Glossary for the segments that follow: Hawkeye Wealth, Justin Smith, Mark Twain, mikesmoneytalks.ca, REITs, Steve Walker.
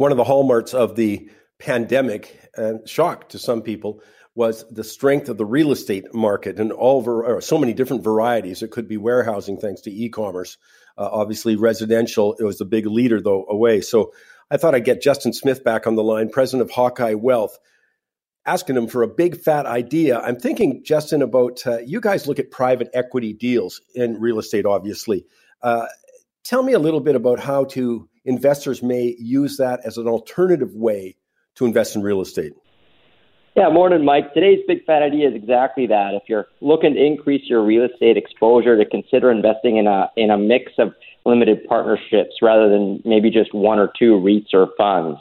One of the hallmarks of the pandemic and shock to some people was the strength of the real estate market and so many different varieties. It could be warehousing, thanks to e-commerce. Obviously, residential, it was the big leader, though, away. So I thought I'd get Justin Smith back on the line, president of Hawkeye Wealth, asking him for a big, fat idea. I'm thinking, Justin, about you guys look at private equity deals in real estate, obviously. Tell me a little bit about how investors may use that as an alternative way to invest in real estate. Yeah, morning, Mike. Today's big fat idea is exactly that. If you're looking to increase your real estate exposure, to consider investing in a mix of limited partnerships rather than maybe just one or two REITs or funds.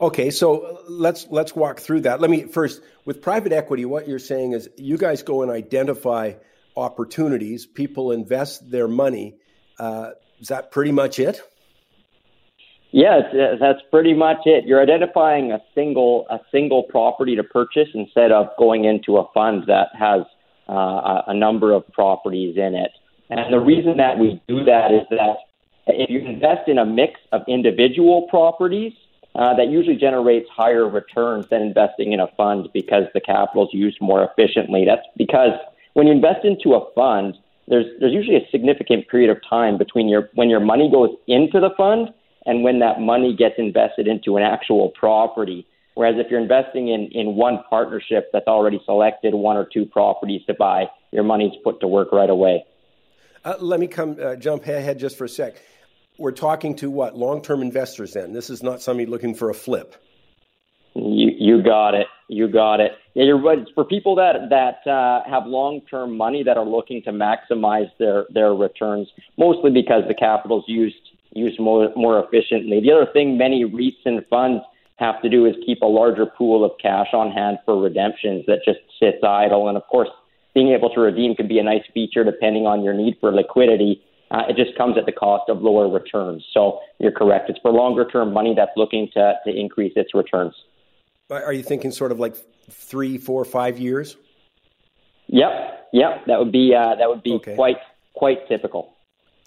Okay, so let's walk through that. Let me first, with private equity, what you're saying is you guys go and identify opportunities, people invest their money. Is that pretty much it? Yes, that's pretty much it. You're identifying a single property to purchase instead of going into a fund that has a number of properties in it. And the reason that we do that is that if you invest in a mix of individual properties, that usually generates higher returns than investing in a fund because the capital is used more efficiently. That's because when you invest into a fund, there's usually a significant period of time between when your money goes into the fund and when that money gets invested into an actual property. Whereas if you're investing in one partnership that's already selected one or two properties to buy, your money's put to work right away. Let me jump ahead just for a sec. We're talking to what? Long-term investors then. This is not somebody looking for a flip. You got it. Yeah, you're right. It's for people that have long-term money that are looking to maximize their returns, mostly because the capital's used more efficiently. The other thing many REITs and funds have to do is keep a larger pool of cash on hand for redemptions that just sits idle. And of course, being able to redeem can be a nice feature depending on your need for liquidity. It just comes at the cost of lower returns. So you're correct. It's for longer-term money that's looking to increase its returns. Are you thinking sort of like 3, 4, 5 years? Yep. That would be okay. Quite typical.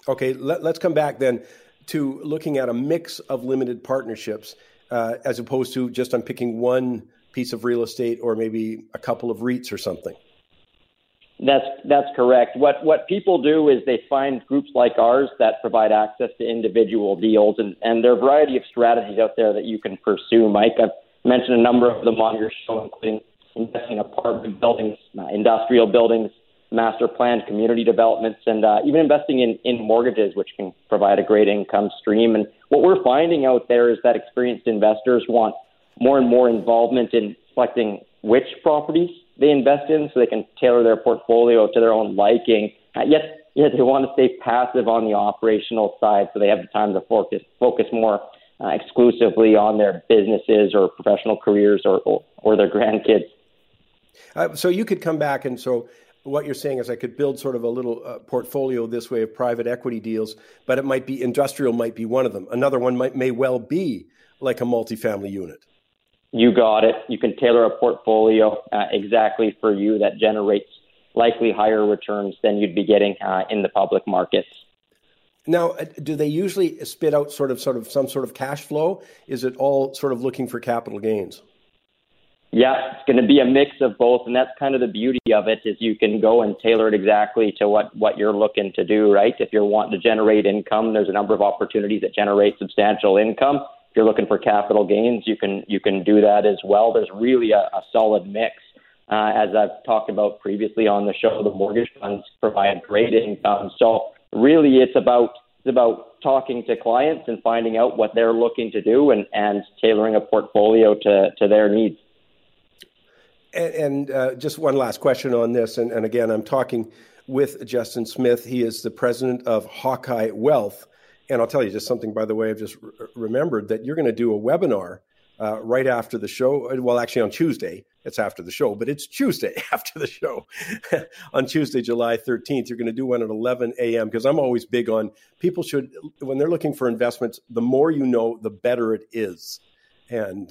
Okay, let's come back then to looking at a mix of limited partnerships as opposed to just on picking one piece of real estate or maybe a couple of REITs or something. That's correct. What people do is they find groups like ours that provide access to individual deals, and there are a variety of strategies out there that you can pursue, Mike. I've mentioned a number of them on your show, including investing in apartment buildings, industrial buildings, master planned community developments, and even investing in mortgages, which can provide a great income stream. And what we're finding out there is that experienced investors want more and more involvement in selecting which properties they invest in so they can tailor their portfolio to their own liking. Yet they want to stay passive on the operational side so they have the time to focus more exclusively on their businesses or professional careers or their grandkids. So you could come back and so what you're saying is I could build sort of a little portfolio this way of private equity deals, but it might be industrial might be one of them. Another one may well be like a multifamily unit. You got it. You can tailor a portfolio exactly for you that generates likely higher returns than you'd be getting in the public markets. Now, do they usually spit out sort of some sort of cash flow? Is it all sort of looking for capital gains? Yeah, it's going to be a mix of both, and that's kind of the beauty of it is you can go and tailor it exactly to what you're looking to do, right? If you're wanting to generate income, there's a number of opportunities that generate substantial income. If you're looking for capital gains, you can do that as well. There's really a solid mix. As I've talked about previously on the show, the mortgage funds provide great income. So really it's about talking to clients and finding out what they're looking to do and tailoring a portfolio to their needs. And just one last question on this. And again, I'm talking with Justin Smith. He is the president of Hawkeye Wealth. And I'll tell you just something, by the way, I've just remembered that you're going to do a webinar right after the show. Well, actually on Tuesday, it's after the show, but it's Tuesday after the show. On Tuesday, July 13th, you're going to do one at 11 a.m. because I'm always big on people should, when they're looking for investments, the more you know, the better it is. And,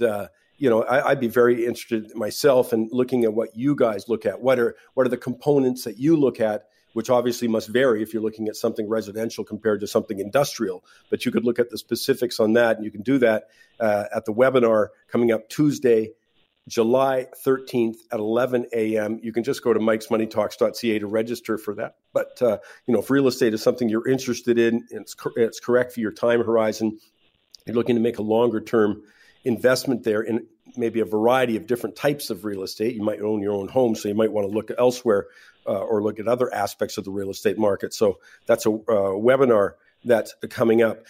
you know, I'd be very interested myself in looking at what you guys look at. What are the components that you look at which obviously must vary if you're looking at something residential compared to something industrial. But you could look at the specifics on that, and you can do that at the webinar coming up Tuesday, July 13th at 11 a.m. You can just go to mikesmoneytalks.ca to register for that. But, if real estate is something you're interested in, and it's correct for your time horizon, you're looking to make a longer-term investment there in maybe a variety of different types of real estate. You might own your own home, so you might want to look elsewhere or look at other aspects of the real estate market. So that's a webinar that's coming up.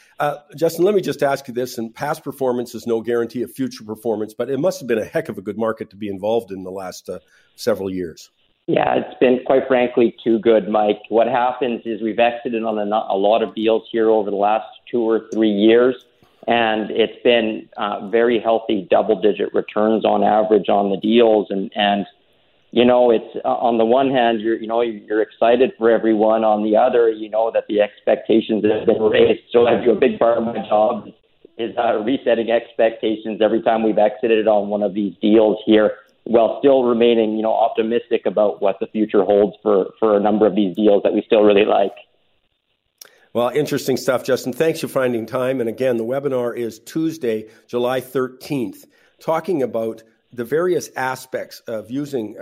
Justin, let me just ask you this, and past performance is no guarantee of future performance, but it must have been a heck of a good market to be involved in the last several years. Yeah, it's been, quite frankly, too good, Mike. What happens is we've exited on a lot of deals here over the last 2 or 3 years, and it's been very healthy double-digit returns on average on the deals. And you know, it's on the one hand, you're excited for everyone. On the other, you know that the expectations have been raised. So I do a big part of my job is resetting expectations every time we've exited on one of these deals here, while still remaining, optimistic about what the future holds for a number of these deals that we still really like. Well, interesting stuff, Justin. Thanks for finding time. And again, the webinar is Tuesday, July 13th, talking about the various aspects of using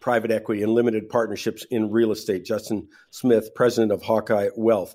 private equity and limited partnerships in real estate. Justin Smith, president of Hawkeye Wealth.